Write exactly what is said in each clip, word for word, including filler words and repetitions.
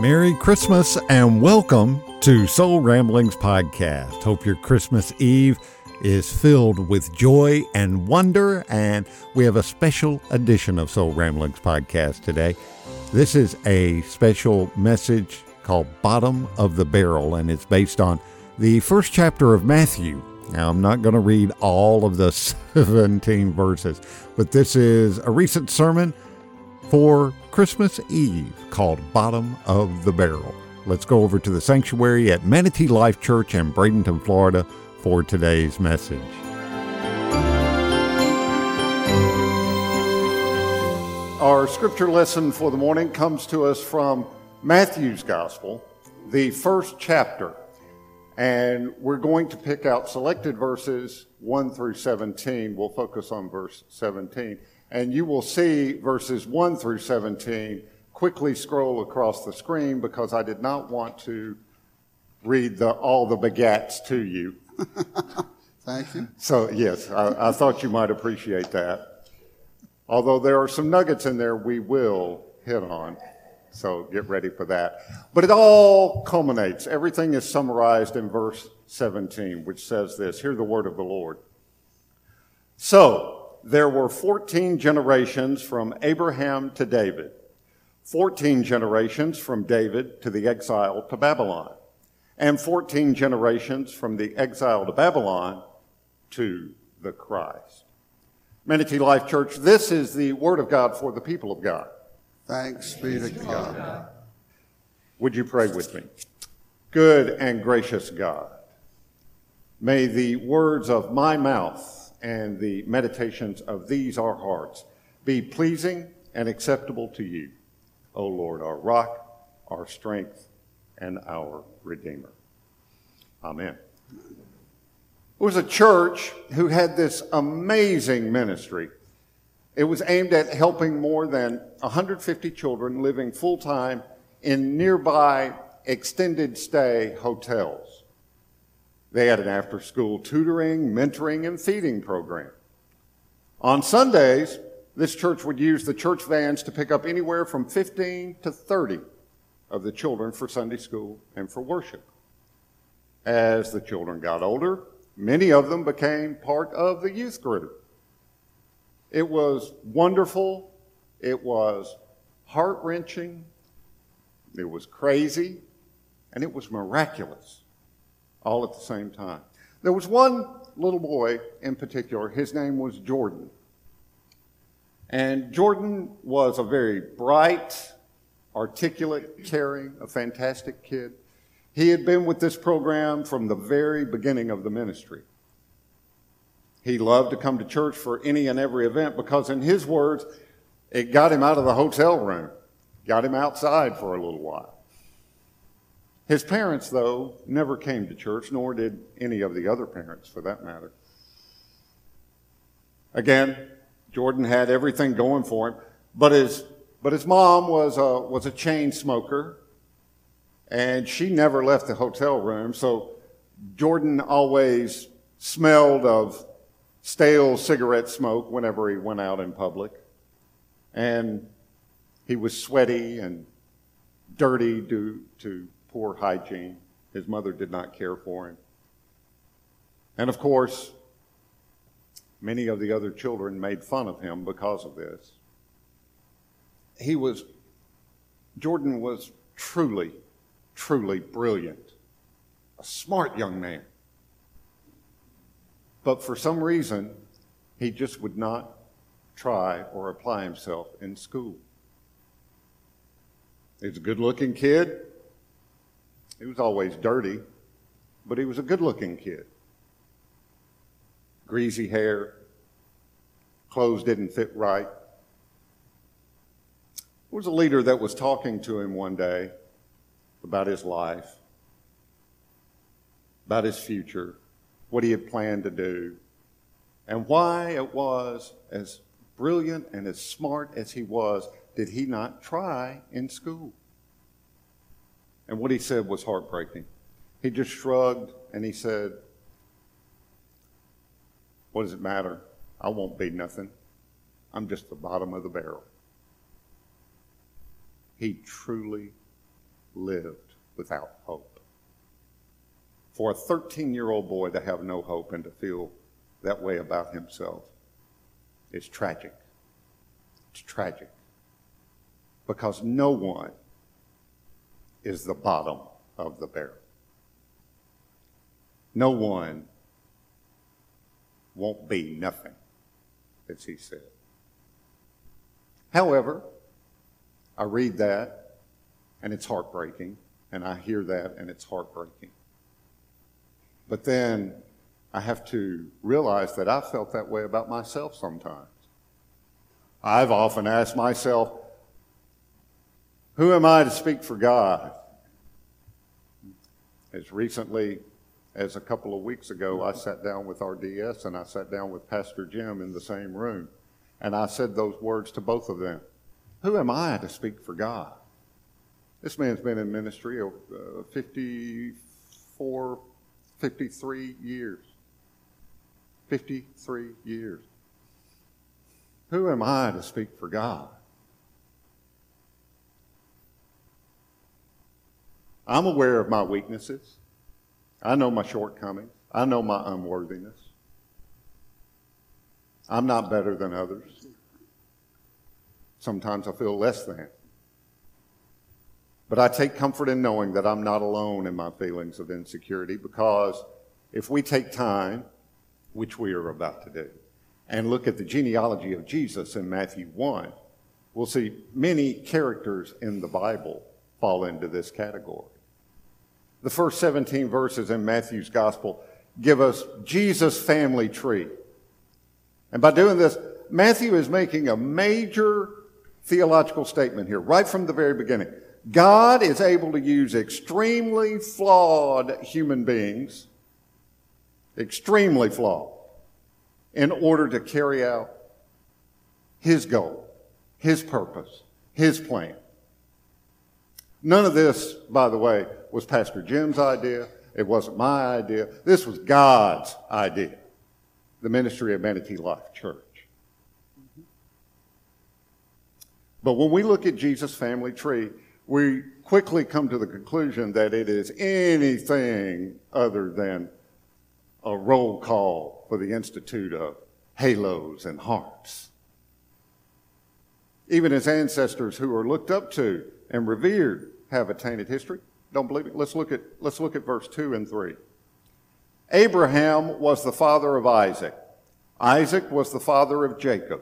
Merry Christmas and welcome to Soul Ramblings Podcast. Hope your Christmas Eve is filled with joy and wonder, and we have a special edition of Soul Ramblings Podcast today. This is a special message called Bottom of the Barrel, and it's based on the first chapter of Matthew. Now, I'm not going to read all of the seventeen verses, but this is a recent sermon for Christmas Eve called Bottom of the Barrel. Let's go over to the sanctuary at Manatee Life Church in Bradenton, Florida for today's message. Our scripture lesson for the morning comes to us from Matthew's Gospel, the first chapter, and we're going to pick out selected verses one through seventeen. We'll focus on verse seventeen. And you will see verses one through seventeen quickly scroll across the screen because I did not want to read the, all the begats to you. Thank you. So, yes, I, I thought you might appreciate that. Although there are some nuggets in there we will hit on, so get ready for that. But it all culminates. Everything is summarized in verse seventeen, which says this, "Hear the word of the Lord. So, there were fourteen generations from Abraham to David, fourteen generations from David to the exile to Babylon, and fourteen generations from the exile to Babylon to the Christ." Manatee Life Church, this is the word of God for the people of God. Thanks be to God. Would you pray with me? Good and gracious God, may the words of my mouth and the meditations of these our hearts be pleasing and acceptable to you, O Lord, our rock, our strength, and our Redeemer. Amen. It was a church who had this amazing ministry. It was aimed at helping more than one hundred fifty children living full-time in nearby extended stay hotels. They had an after-school tutoring, mentoring, and feeding program. On Sundays, this church would use the church vans to pick up anywhere from fifteen to thirty of the children for Sunday school and for worship. As the children got older, many of them became part of the youth group. It was wonderful. It was heart-wrenching. It was crazy. And it was miraculous, all at the same time. There was one little boy in particular. His name was Jordan. And Jordan was a very bright, articulate, caring, a fantastic kid. He had been with this program from the very beginning of the ministry. He loved to come to church for any and every event because, in his words, it got him out of the hotel room, got him outside for a little while. His parents, though, never came to church, nor did any of the other parents, for that matter. Again, Jordan had everything going for him, but his but his mom was a, was a chain smoker, and she never left the hotel room, so Jordan always smelled of stale cigarette smoke whenever he went out in public, and he was sweaty and dirty due to poor hygiene. His mother did not care for him. And of course, many of the other children made fun of him because of this. He was, Jordan was truly, truly brilliant. A smart young man. But for some reason, he just would not try or apply himself in school. He's a good-looking kid. He was always dirty, but he was a good-looking kid. Greasy hair, clothes didn't fit right. There was a leader that was talking to him one day about his life, about his future, what he had planned to do, and why it was, as brilliant and as smart as he was, did he not try in school? And what he said was heartbreaking. He just shrugged and he said, "What does it matter? I won't be nothing. I'm just the bottom of the barrel." He truly lived without hope. For a thirteen-year-old boy to have no hope and to feel that way about himself is tragic. It's tragic. Because no one is the bottom of the barrel. No one won't be nothing, as he said. However, I read that, and it's heartbreaking, and I hear that, and it's heartbreaking. But then I have to realize that I felt that way about myself sometimes. I've often asked myself, who am I to speak for God? As recently as a couple of weeks ago, I sat down with R D S and I sat down with Pastor Jim in the same room. And I said those words to both of them. Who am I to speak for God? This man's been in ministry uh, fifty-four, fifty-three years. fifty-three years. Who am I to speak for God? I'm aware of my weaknesses. I know my shortcomings. I know my unworthiness. I'm not better than others. Sometimes I feel less than. But I take comfort in knowing that I'm not alone in my feelings of insecurity, because if we take time, which we are about to do, and look at the genealogy of Jesus in Matthew one, we'll see many characters in the Bible fall into this category. The first seventeen verses in Matthew's gospel give us Jesus' family tree. And by doing this, Matthew is making a major theological statement here, right from the very beginning. God is able to use extremely flawed human beings, extremely flawed, in order to carry out his goal, his purpose, his plan. None of this, by the way, was Pastor Jim's idea. It wasn't my idea. This was God's idea. The ministry of Manatee Life Church. Mm-hmm. But when we look at Jesus' family tree, we quickly come to the conclusion that it is anything other than a roll call for the institute of halos and hearts. Even his ancestors who are looked up to and revered have a tainted history. Don't believe it? Let's look at, let's look at verse two and three. Abraham was the father of Isaac. Isaac was the father of Jacob.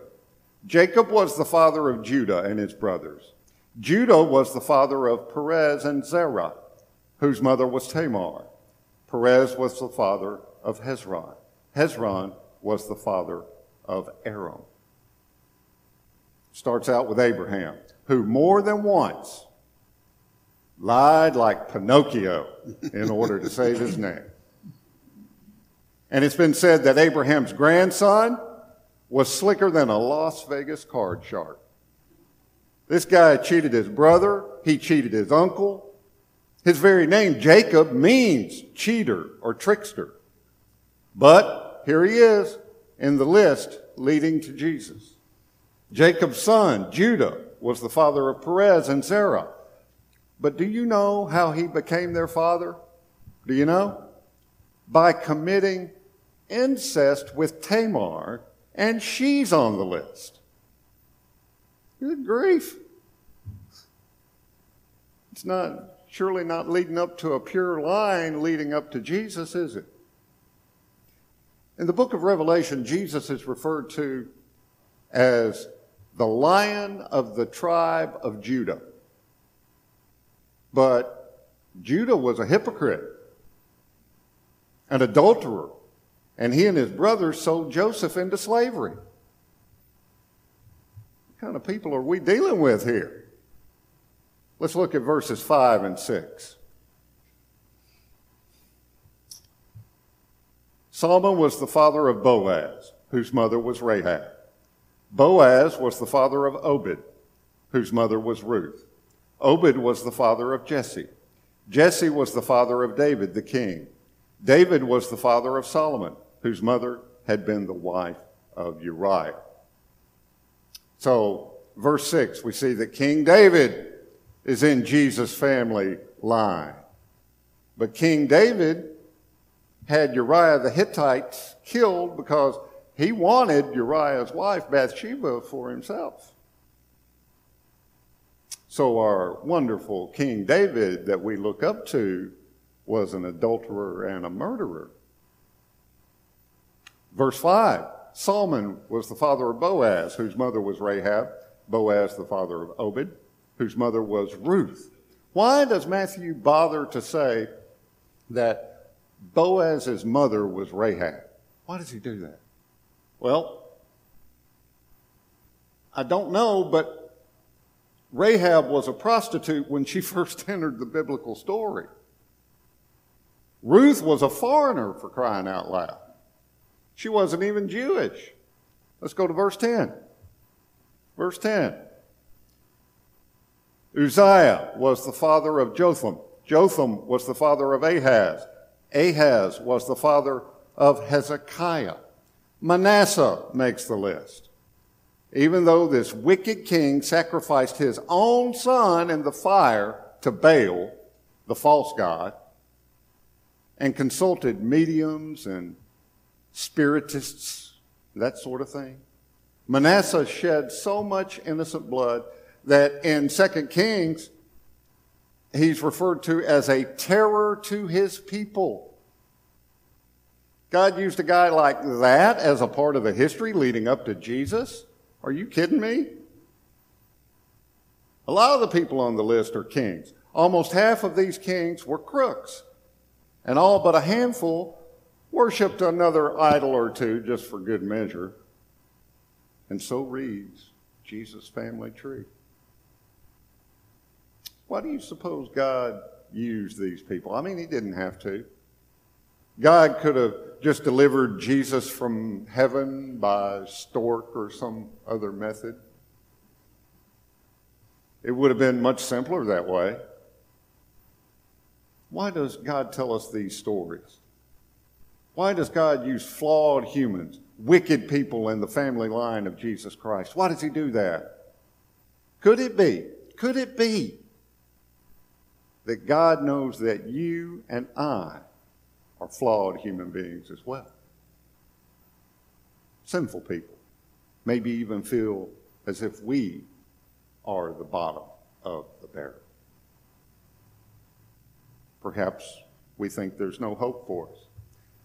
Jacob was the father of Judah and his brothers. Judah was the father of Perez and Zerah, whose mother was Tamar. Perez was the father of Hezron. Hezron was the father of Aram. Starts out with Abraham, who more than once lied like Pinocchio in order to save his name. And it's been said that Abraham's grandson was slicker than a Las Vegas card shark. This guy cheated his brother. He cheated his uncle. His very name, Jacob, means cheater or trickster. But here he is in the list leading to Jesus. Jacob's son, Judah, was the father of Perez and Zerah. But do you know how he became their father? Do you know? By committing incest with Tamar, and she's on the list. Good grief. It's not, surely not leading up to a pure line leading up to Jesus, is it? In the book of Revelation, Jesus is referred to as the Lion of the tribe of Judah. But Judah was a hypocrite, an adulterer, and he and his brothers sold Joseph into slavery. What kind of people are we dealing with here? Let's look at verses five and six. Solomon was the father of Boaz, whose mother was Rahab. Boaz was the father of Obed, whose mother was Ruth. Obed was the father of Jesse. Jesse was the father of David, the king. David was the father of Solomon, whose mother had been the wife of Uriah. So, verse six, we see that King David is in Jesus' family line. But King David had Uriah the Hittite killed because he wanted Uriah's wife, Bathsheba, for himself. So our wonderful King David that we look up to was an adulterer and a murderer. Verse five, Solomon was the father of Boaz, whose mother was Rahab. Boaz, the father of Obed, whose mother was Ruth. Why does Matthew bother to say that Boaz's mother was Rahab? Why does he do that? Well, I don't know, but Rahab was a prostitute when she first entered the biblical story. Ruth was a foreigner, for crying out loud. She wasn't even Jewish. Let's go to verse ten. Verse ten. Uzziah was the father of Jotham. Jotham was the father of Ahaz. Ahaz was the father of Hezekiah. Manasseh makes the list. Even though this wicked king sacrificed his own son in the fire to Baal, the false god, and consulted mediums and spiritists, that sort of thing, Manasseh shed so much innocent blood that in Second Kings, he's referred to as a terror to his people. God used a guy like that as a part of the history leading up to Jesus? Are you kidding me? A lot of the people on the list are kings. Almost half of these kings were crooks, and all but a handful worshipped another idol or two just for good measure. And so reads Jesus' family tree. Why do you suppose God used these people? I mean, he didn't have to. God could have just delivered Jesus from heaven by stork or some other method. It would have been much simpler that way. Why does God tell us these stories? Why does God use flawed humans, wicked people in the family line of Jesus Christ? Why does he do that? Could it be, could it be that God knows that you and I are flawed human beings as well? Sinful people. Maybe even feel as if we are the bottom of the barrel. Perhaps we think there's no hope for us.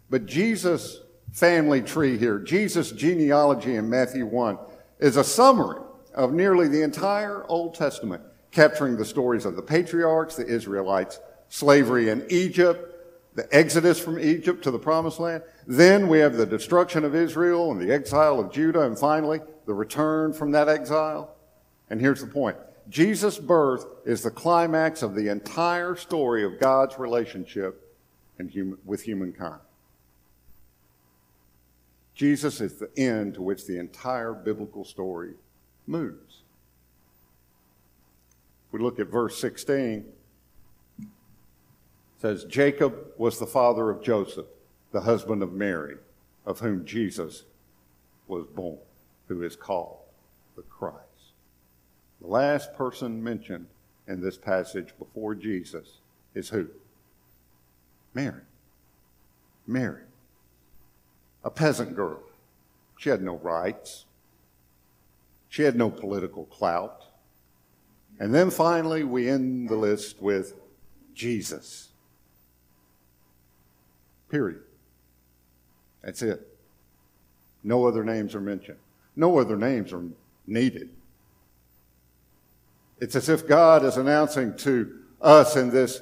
But Jesus' family tree here, Jesus' genealogy in Matthew one, is a summary of nearly the entire Old Testament, capturing the stories of the patriarchs, the Israelites, slavery in Egypt, the exodus from Egypt to the Promised Land. Then we have the destruction of Israel and the exile of Judah, and finally, the return from that exile. And here's the point. Jesus' birth is the climax of the entire story of God's relationship in human, with humankind. Jesus is the end to which the entire biblical story moves. We look at verse sixteen. It says, Jacob was the father of Joseph, the husband of Mary, of whom Jesus was born, who is called the Christ. The last person mentioned in this passage before Jesus is who? Mary. Mary. A peasant girl. She had no rights. She had no political clout. And then finally we end the list with Jesus. Period. That's it. No other names are mentioned. No other names are needed. It's as if God is announcing to us in this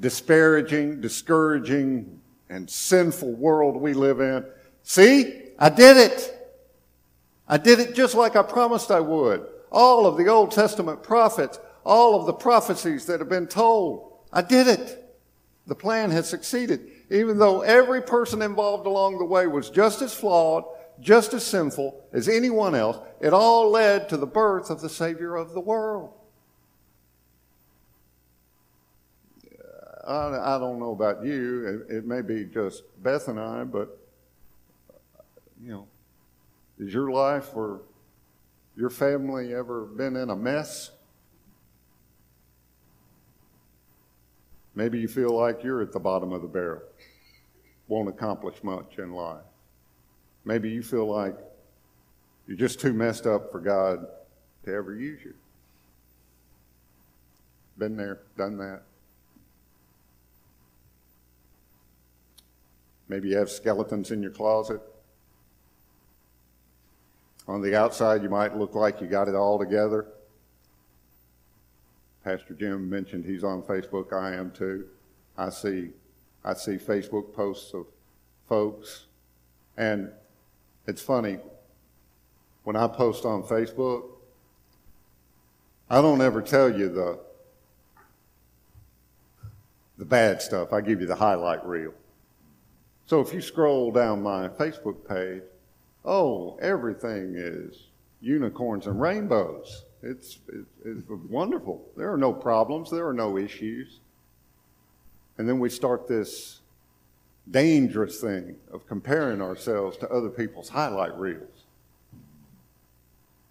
disparaging, discouraging, and sinful world we live in, see, I did it. I did it just like I promised I would. All of the Old Testament prophets, all of the prophecies that have been told, I did it. The plan has succeeded, even though every person involved along the way was just as flawed, just as sinful as anyone else. It all led to the birth of the Savior of the world. I, I don't know about you. It, it may be just Beth and I, but, you know, is your life or your family ever been in a mess? Maybe you feel like you're at the bottom of the barrel, won't accomplish much in life. Maybe you feel like you're just too messed up for God to ever use you. Been there, done that. Maybe you have skeletons in your closet. On the outside, you might look like you got it all together. Pastor Jim mentioned he's on Facebook. I am too. I see, I see Facebook posts of folks. And it's funny, when I post on Facebook, I don't ever tell you the, the bad stuff. I give you the highlight reel. So if you scroll down my Facebook page, oh, everything is unicorns and rainbows. It's, it's, it's wonderful. There are no problems. There are no issues. And then we start this dangerous thing of comparing ourselves to other people's highlight reels.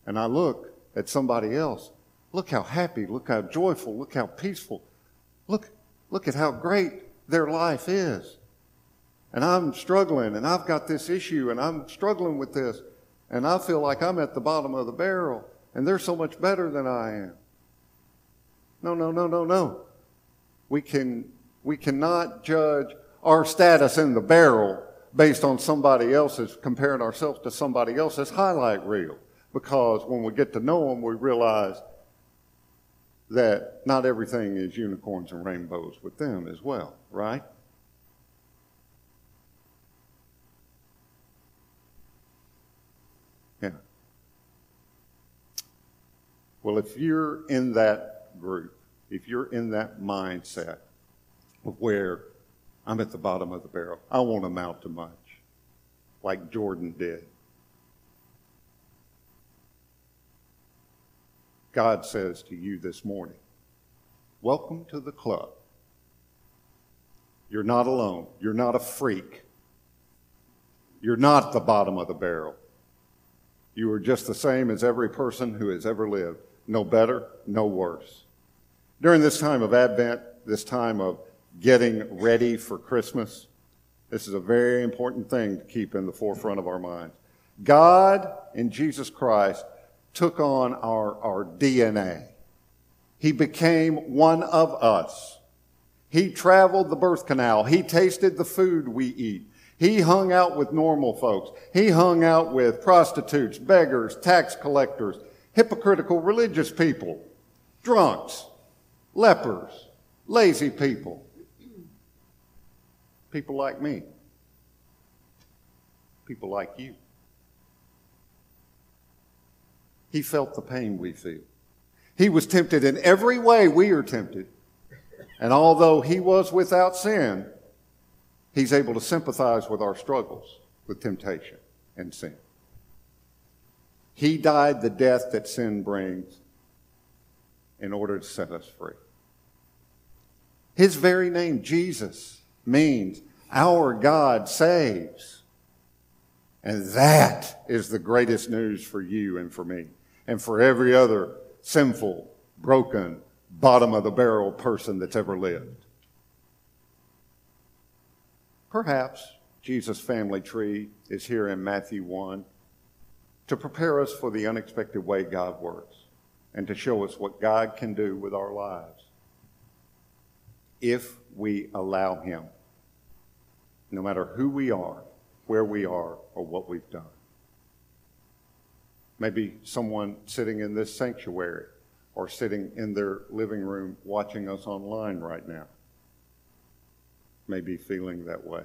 And I look at somebody else. Look how happy. Look how joyful. Look how peaceful. Look, look at how great their life is. And I'm struggling, and I've got this issue, and I'm struggling with this, and I feel like I'm at the bottom of the barrel. And they're so much better than I am. No, no, no, no, no. We can, we cannot judge our status in the barrel based on somebody else's, comparing ourselves to somebody else's highlight reel. Because when we get to know them, we realize that not everything is unicorns and rainbows with them as well, right? Well, if you're in that group, if you're in that mindset of where I'm at the bottom of the barrel, I won't amount to much, like Jordan did. God says to you this morning, welcome to the club. You're not alone. You're not a freak. You're not the bottom of the barrel. You are just the same as every person who has ever lived. No better, no worse. During this time of Advent, this time of getting ready for Christmas, this is a very important thing to keep in the forefront of our minds. God in Jesus Christ took on our, our D N A. He became one of us. He traveled the birth canal. He tasted the food we eat. He hung out with normal folks. He hung out with prostitutes, beggars, tax collectors, hypocritical religious people, drunks, lepers, lazy people, people like me, people like you. He felt the pain we feel. He was tempted in every way we are tempted. And although he was without sin, he's able to sympathize with our struggles with temptation and sin. He died the death that sin brings in order to set us free. His very name, Jesus, means our God saves. And that is the greatest news for you and for me and for every other sinful, broken, bottom-of-the-barrel person that's ever lived. Perhaps Jesus' family tree is here in Matthew one to prepare us for the unexpected way God works and to show us what God can do with our lives if we allow him, no matter who we are, where we are, or what we've done. Maybe someone sitting in this sanctuary or sitting in their living room watching us online right now may be feeling that way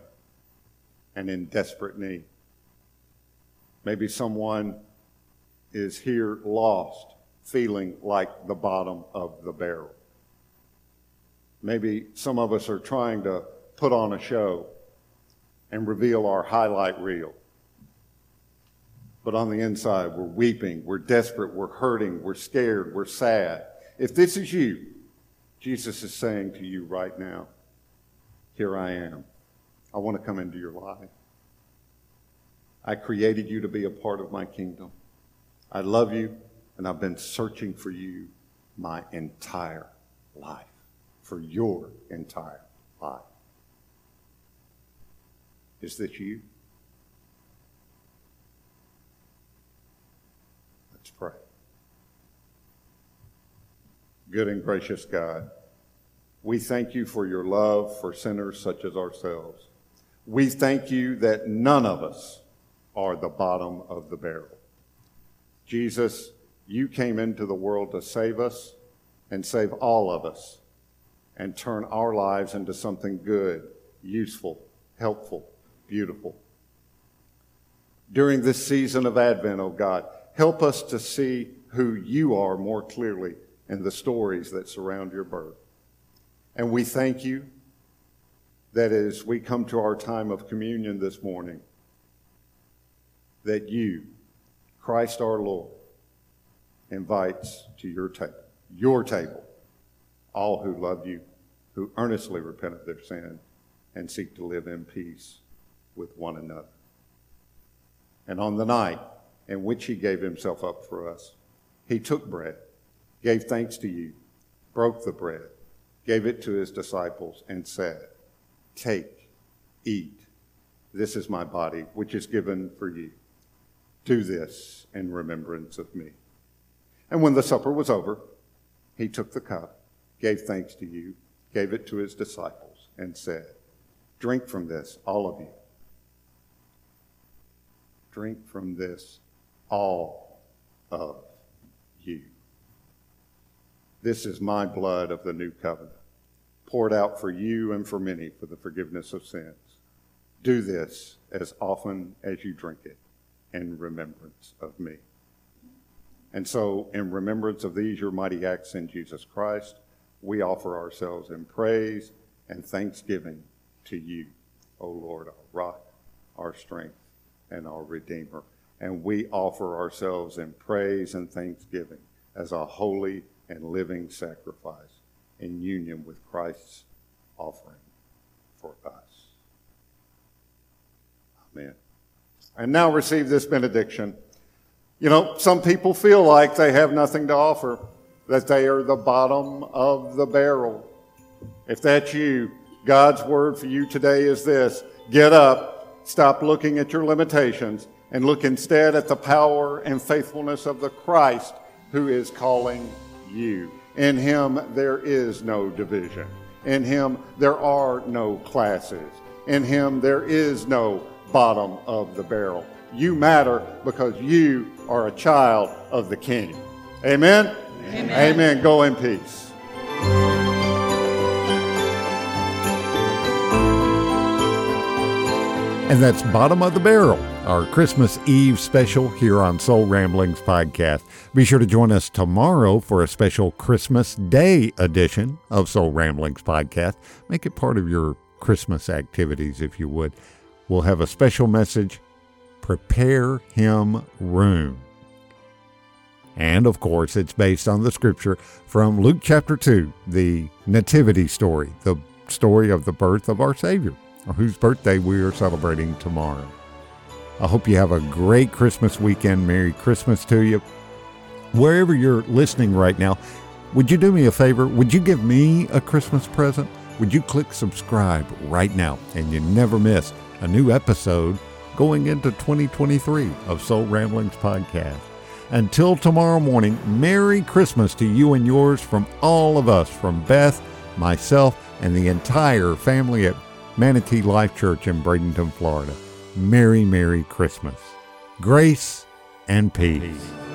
and in desperate need. Maybe someone is here lost, feeling like the bottom of the barrel. Maybe some of us are trying to put on a show and reveal our highlight reel. But on the inside, we're weeping, we're desperate, we're hurting, we're scared, we're sad. If this is you, Jesus is saying to you right now, here I am. I want to come into your life. I created you to be a part of my kingdom. I love you, and I've been searching for you my entire life. for your entire life. Is this you? Let's pray. Good and gracious God, we thank you for your love for sinners such as ourselves. We thank you that none of us are the bottom of the barrel. Jesus, you came into the world to save us and save all of us and turn our lives into something good, useful, helpful, beautiful. During this season of Advent, oh God, help us to see who you are more clearly and the stories that surround your birth. And we thank you that as we come to our time of communion this morning, that you, Christ our Lord, invites to your table, your table, all who love you, who earnestly repent of their sin and seek to live in peace with one another. And on the night in which he gave himself up for us, he took bread, gave thanks to you, broke the bread, gave it to his disciples, and said, "Take, eat. This is my body, which is given for you. Do this in remembrance of me." And when the supper was over, he took the cup, gave thanks to you, gave it to his disciples, and said, "Drink from this, all of you. Drink from this, all of you. This is my blood of the new covenant, poured out for you and for many for the forgiveness of sins. Do this as often as you drink it in remembrance of me." And so, in remembrance of these, your mighty acts in Jesus Christ, we offer ourselves in praise and thanksgiving to you, O Lord, our rock, our strength, and our Redeemer. And we offer ourselves in praise and thanksgiving as a holy and living sacrifice in union with Christ's offering for us. Amen. And now receive this benediction. You know, some people feel like they have nothing to offer, that they are the bottom of the barrel. If that's you, God's word for you today is this: get up, stop looking at your limitations, and look instead at the power and faithfulness of the Christ who is calling you. In him there is no division. In him there are no classes. In him there is no bottom of the barrel. You matter because you are a child of the King. Amen? Amen. Amen. Go in peace. And that's Bottom of the Barrel, our Christmas Eve special here on Soul Ramblings Podcast. Be sure to join us tomorrow for a special Christmas Day edition of Soul Ramblings Podcast. Make it part of your Christmas activities, if you would. We'll have a special message, Prepare Him Room. And, of course, it's based on the scripture from Luke chapter two, the nativity story, the story of the birth of our Savior, whose birthday we are celebrating tomorrow. I hope you have a great Christmas weekend. Merry Christmas to you. Wherever you're listening right now, would you do me a favor? Would you give me a Christmas present? Would you click subscribe right now and you never miss a new episode going into twenty twenty-three of Soul Ramblings Podcast. Until tomorrow morning, Merry Christmas to you and yours from all of us, from Beth, myself, and the entire family at Manatee Life Church in Bradenton, Florida. Merry, Merry Christmas. Grace and peace. peace.